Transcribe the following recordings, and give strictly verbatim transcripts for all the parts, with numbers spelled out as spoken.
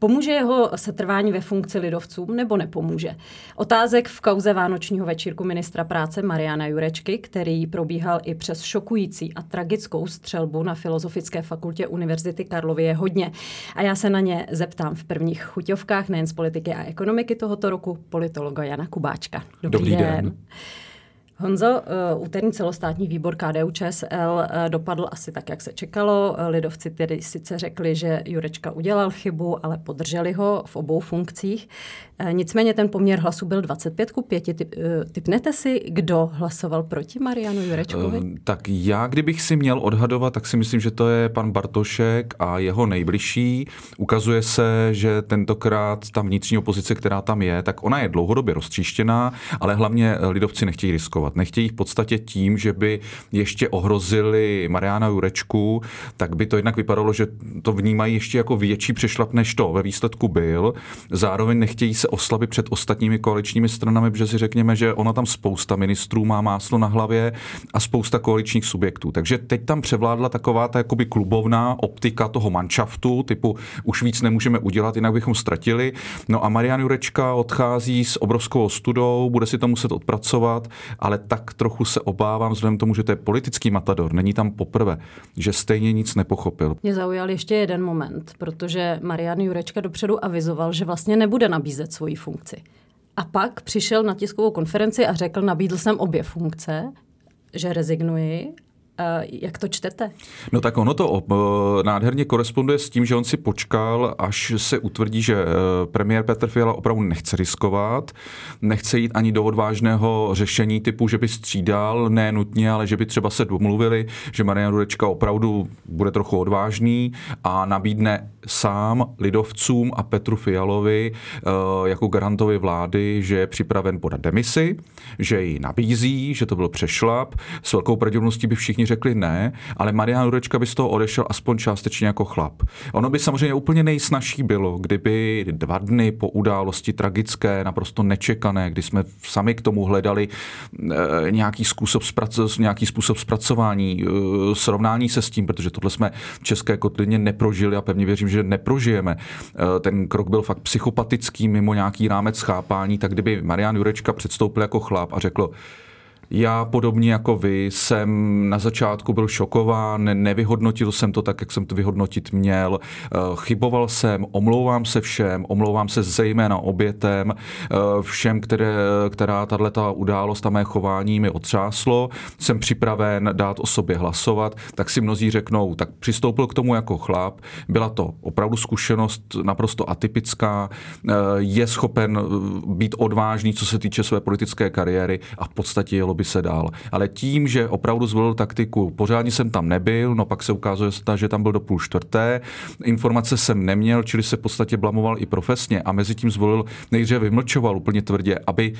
Pomůže jeho setrvání ve funkci lidovcům, nebo nepomůže? Otázek v kauze vánočního večírku ministra práce Mariana Jurečky, který probíhal i přes šokující a tragickou střelbu na Filozofické fakultě Univerzity Karlovy, je hodně. A já se na ně zeptám v prvních chuťovkách nejen z politiky a ekonomiky tohoto roku politologa Jana Kubáčka. Dobrý, Dobrý den. den. Honzo, úterní celostátní výbor K D U Č S L dopadl asi tak, jak se čekalo. Lidovci tedy sice řekli, že Jurečka udělal chybu, ale podrželi ho v obou funkcích. Nicméně ten poměr hlasů byl dvacet pět ku pěti. Tipnete si, kdo hlasoval proti Marianu Jurečkovi? Tak já, kdybych si měl odhadovat, tak si myslím, že to je pan Bartošek a jeho nejbližší. Ukazuje se, že tentokrát ta vnitřní opozice, která tam je, tak ona je dlouhodobě roztříštěná, ale hlavně lidovci nechtějí riskovat. Nechtějí v podstatě tím, že by ještě ohrozili Mariana Jurečku, tak by to jednak vypadalo, že to vnímají ještě jako větší přešlap, než to ve výsledku byl. Zároveň nechtějí se oslabit před ostatními koaličními stranami, protože si řekněme, že ona tam spousta ministrů má máslo na hlavě a spousta koaličních subjektů. Takže teď tam převládla taková ta jakoby klubovná optika toho manšaftu, typu už víc nemůžeme udělat, jinak bychom ztratili. No a Marian Jurečka odchází s obrovskou studou, bude si to muset odpracovat, ale tak trochu se obávám, vzhledem k tomu, že to je politický matador, není tam poprvé, že stejně nic nepochopil. Mě zaujal ještě jeden moment, protože Marian Jurečka dopředu avizoval, že vlastně nebude nabízet svoji funkci. A pak přišel na tiskovou konferenci a řekl, nabídl jsem obě funkce, že rezignuji. Jak to čtete? No tak ono to nádherně koresponduje s tím, že on si počkal, až se utvrdí, že premiér Petr Fiala opravdu nechce riskovat, nechce jít ani do odvážného řešení typu, že by střídal, ne nutně, ale že by třeba se domluvili, že Marian Jurečka opravdu bude trochu odvážný a nabídne sám lidovcům a Petru Fialovi jako garantovi vlády, že je připraven podat demisi, že ji nabízí, že to byl přešlap. S velkou pravděpodobností by všichni řekli ne, ale Marian Jurečka by z toho odešel aspoň částečně jako chlap. Ono by samozřejmě úplně nejsnažší bylo, kdyby dva dny po události tragické, naprosto nečekané, kdy jsme sami k tomu hledali e, nějaký, způsob zpraco- nějaký způsob zpracování, e, srovnání se s tím, protože tohle jsme v České kotlině neprožili a pevně věřím, že neprožijeme. E, ten krok byl fakt psychopatický, mimo nějaký rámec chápání, tak kdyby Marian Jurečka předstoupil jako chlap a řekl: já podobně jako vy jsem na začátku byl šokován, nevyhodnotil jsem to tak, jak jsem to vyhodnotit měl, chyboval jsem, omlouvám se všem, omlouvám se zejména obětem, všem, které, která tato událost a mé chování mi otřáslo, jsem připraven dát o sobě hlasovat, tak si mnozí řeknou, tak přistoupil k tomu jako chlap, byla to opravdu zkušenost naprosto atypická, je schopen být odvážný, co se týče své politické kariéry a v podstatě jelo by se dál. Ale tím, že opravdu zvolil taktiku, pořádně jsem tam nebyl, no pak se ukázalo, že tam byl do půl čtvrté, informace jsem neměl, čili se v podstatě blamoval i profesně a mezi tím zvolil, nejdříve vymlčoval úplně tvrdě, aby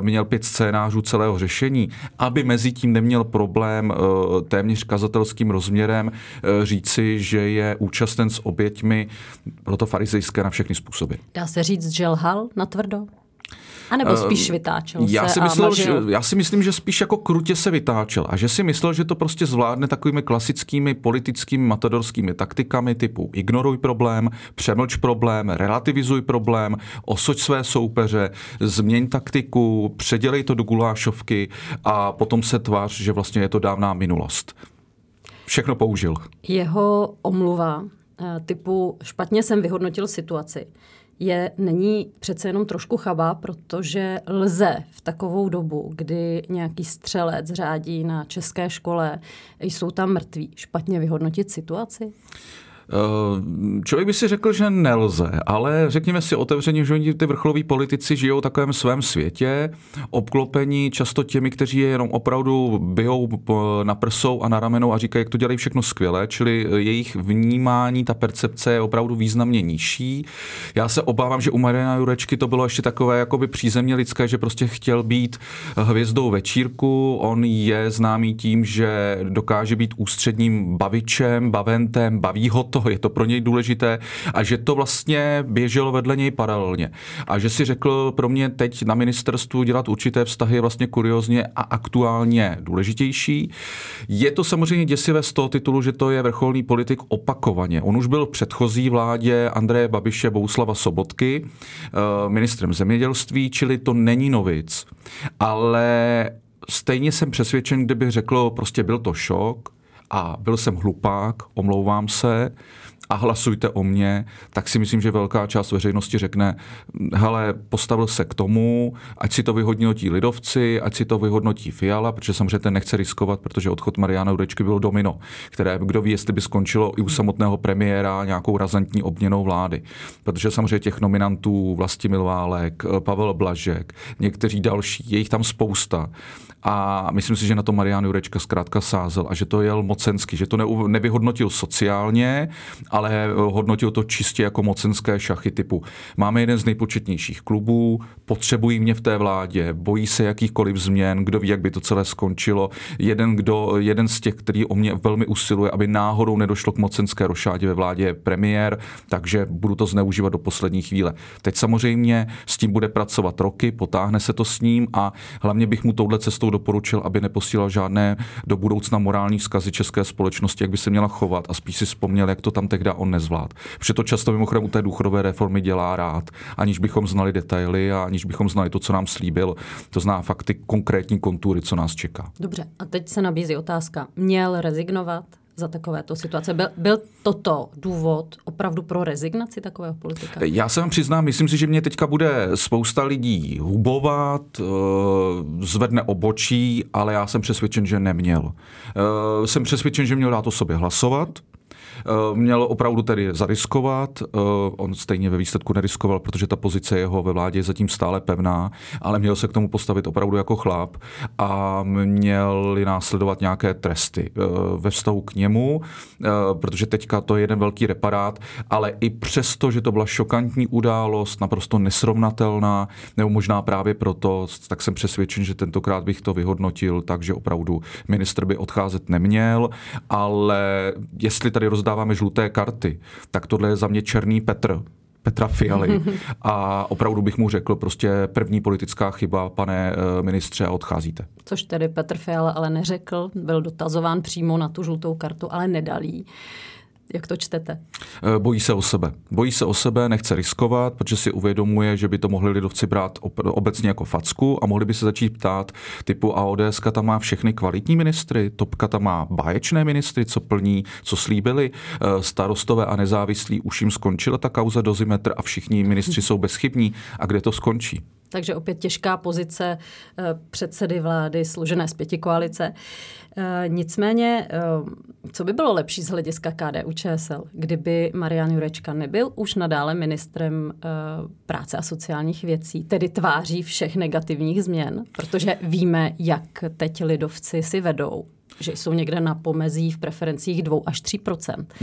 měl pět scénářů celého řešení, aby mezi tím neměl problém téměř kazatelským rozměrem říci, že je účasten s oběťmi, proto farizejské na všechny způsoby. Dá se říct, že lhal natvrdo? A nebo spíš vytáčel já se si myslel, a mažil? Že, já si myslím, že spíš jako krutě se vytáčel a že si myslel, že to prostě zvládne takovými klasickými politickými matadorskými taktikami typu ignoruj problém, přemlč problém, relativizuj problém, osoď své soupeře, změň taktiku, předělej to do gulášovky a potom se tvář, že vlastně je to dávná minulost. Všechno použil. Jeho omluva typu špatně jsem vyhodnotil situaci je, není přece jenom trošku chabá, protože lze v takovou dobu, kdy nějaký střelec řádí na české škole, jsou tam mrtví, špatně vyhodnotit situaci? Člověk by si řekl, že nelze, ale řekněme si otevřeně, že ty vrcholoví politici žijou v takovém svém světě, obklopení často těmi, kteří je jenom opravdu bijou na prsou a na ramenou a říkají, jak to dělají všechno skvěle, čili jejich vnímání, ta percepce je opravdu významně nižší. Já se obávám, že u Mariana Jurečky to bylo ještě takové jakoby přízemně lidské, že prostě chtěl být hvězdou večírku. On je známý tím, že dokáže být ústředním bavičem, baventem, baví ho to, je to pro něj důležité a že to vlastně běželo vedle něj paralelně. A že si řekl, pro mě teď na ministerstvu dělat určité vztahy je vlastně kuriózně a aktuálně důležitější. Je to samozřejmě děsivé z toho titulu, že to je vrcholný politik opakovaně. On už byl v předchozí vládě Andreje Babiše, Bohuslava Sobotky, ministrem zemědělství, čili to není novic. Ale stejně jsem přesvědčen, kdyby řekl, prostě byl to šok, a byl jsem hlupák, omlouvám se a hlasujte o mě, tak si myslím, že velká část veřejnosti řekne, hele, postavil se k tomu, ať si to vyhodnotí lidovci, ať si to vyhodnotí Fiala, protože samozřejmě ten nechce riskovat, protože odchod Mariana Jurečky byl domino, které, kdo ví, jestli by skončilo i u samotného premiéra nějakou razantní obměnou vlády. Protože samozřejmě těch nominantů Vlastimil Válek, Pavel Blažek, někteří další, je jich tam spousta. A myslím si, že na to Marian Jurečka zkrátka sázel a že to jel mocenský, že to ne- nevyhodnotil sociálně, ale hodnotil to čistě jako mocenské šachy typu. Máme jeden z nejpočetnějších klubů, potřebují mě v té vládě, bojí se jakýchkoliv změn, kdo ví, jak by to celé skončilo. Jeden, kdo, jeden z těch, který o mě velmi usiluje, aby náhodou nedošlo k mocenské rošádě ve vládě, je premiér, takže budu to zneužívat do poslední chvíle. Teď samozřejmě s tím bude pracovat roky, potáhne se to s ním a hlavně bych mu touhle cestou doporučil, aby neposílal žádné do budoucna morální vzkazy české společnosti, jak by se měla chovat a spíš si vzpomněl, jak to tam tehdy on nezvlád. Protože to často mimochodem u té důchodové reformy dělá rád, aniž bychom znali detaily a aniž bychom znali to, co nám slíbil. To zná fakt ty konkrétní kontury, co nás čeká. Dobře, a teď se nabízí otázka. Měl rezignovat za takovéto situace? Byl, byl toto důvod opravdu pro rezignaci takového politika? Já se vám přiznám, myslím si, že mě teďka bude spousta lidí hubovat, zvedne obočí, ale já jsem přesvědčen, že neměl. Jsem přesvědčen, že měl dát o sobě hlasovat, měl opravdu tedy zariskovat, on stejně ve výsledku neriskoval, protože ta pozice jeho ve vládě je zatím stále pevná, ale měl se k tomu postavit opravdu jako chlap a měli následovat nějaké tresty ve vztahu k němu, protože teďka to je jeden velký reparát, ale i přesto, že to byla šokantní událost, naprosto nesrovnatelná, nebo možná právě proto, tak jsem přesvědčen, že tentokrát bych to vyhodnotil, takže opravdu ministr by odcházet neměl, ale jestli tady rozdáváme žluté karty, tak tohle je za mě černý Petr, Petra Fialy. A opravdu bych mu řekl prostě první politická chyba, pane ministře, a odcházíte. Což tedy Petr Fiala ale neřekl, byl dotazován přímo na tu žlutou kartu, ale nedal jí. Jak to čtete? Bojí se o sebe. Bojí se o sebe, nechce riskovat, protože si uvědomuje, že by to mohli lidovci brát obecně jako facku a mohli by se začít ptát typu a ODSka tam má všechny kvalitní ministry, Topka tam má báječné ministry, co plní, co slíbili, Starostové a nezávislí, už jim skončila ta kauza dozimetr a všichni ministři jsou bezchybní. A kde to skončí? Takže opět těžká pozice předsedy vlády složené z pětikoalice. Nicméně, co by bylo lepší z hlediska K D U Č S L, kdyby Marian Jurečka nebyl už nadále ministrem práce a sociálních věcí, tedy tváří všech negativních změn, protože víme, jak teď lidovci si vedou, že jsou někde na pomezí v preferencích dva až tři procenta.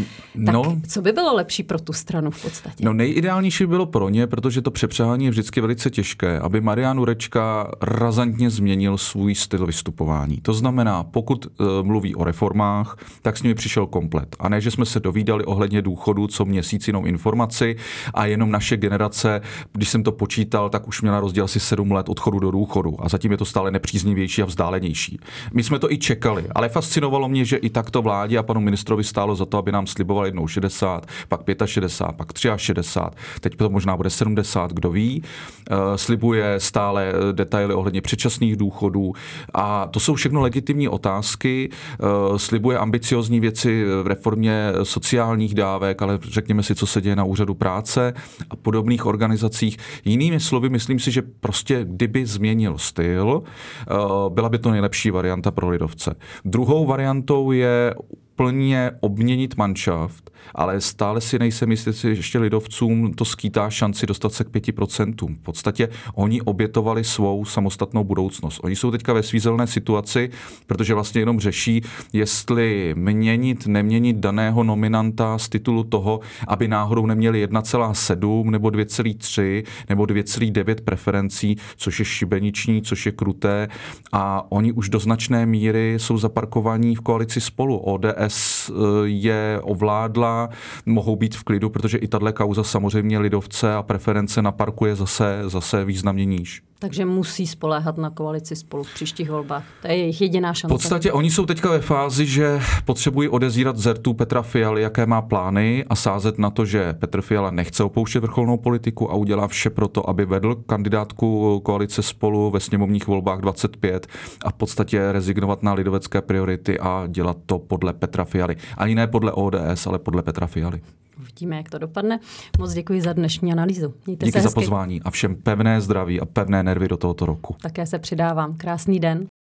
Tak no, co by bylo lepší pro tu stranu v podstatě? No nejideálnější bylo pro ně, protože to přepřání je vždycky velice těžké, aby Marian Jurečka razantně změnil svůj styl vystupování. To znamená, pokud uh, mluví o reformách, tak s nimi přišel komplet. A ne, že jsme se dovídali ohledně důchodu co měsíc jinou informaci a jenom naše generace, když jsem to počítal, tak už měla rozdíl asi sedm let odchodu do důchodu a zatím je to stále nepříznivější a vzdálenější. My jsme to i čekali. Ale fascinovalo mě, že i takto vládě a panu ministrovi stálo za to, aby nám sliboval jednou šedesát, pak šedesát pět, pak šedesát tři, teď to možná bude sedmdesát, kdo ví. Slibuje stále detaily ohledně předčasných důchodů a to jsou všechno legitimní otázky. Slibuje ambiciozní věci v reformě sociálních dávek, ale řekněme si, co se děje na úřadu práce a podobných organizacích. Jinými slovy, myslím si, že prostě kdyby změnil styl, byla by to nejlepší varianta pro lidovce. Druhou variantou je plně obměnit manšaft, ale stále si nejsem jistý, že ještě lidovcům to skýtá šanci dostat se k pěti procentům. V podstatě oni obětovali svou samostatnou budoucnost. Oni jsou teďka ve svízelné situaci, protože vlastně jenom řeší, jestli měnit, neměnit daného nominanta z titulu toho, aby náhodou neměli jedna celá sedm nebo dvě celá tři nebo dvě celá devět preferencí, což je šibeniční, což je kruté, a oni už do značné míry jsou zaparkovaní v koalici Spolu. O D S je ovládla, mohou být v klidu, protože i tato kauza samozřejmě lidovce a preference naparkuje zase, zase významně níž. Takže musí spoléhat na koalici Spolu v příštích volbách. To je jejich jediná šance. V podstatě oni jsou teďka ve fázi, že potřebují odezírat zertu Petra Fialy, jaké má plány, a sázet na to, že Petr Fiala nechce opouštět vrcholnou politiku a udělá vše pro to, aby vedl kandidátku koalice Spolu ve sněmovních volbách dvacet pět a v podstatě rezignovat na lidovecké priority a dělat to podle Petra Fialy. Ani ne podle O D S, ale podle Petra Fialy. Uvidíme, jak to dopadne. Moc děkuji za dnešní analýzu. Mějte Díky se za hezky. Pozvání a všem pevné zdraví a pevné nervy do tohoto roku. Také se přidávám. Krásný den.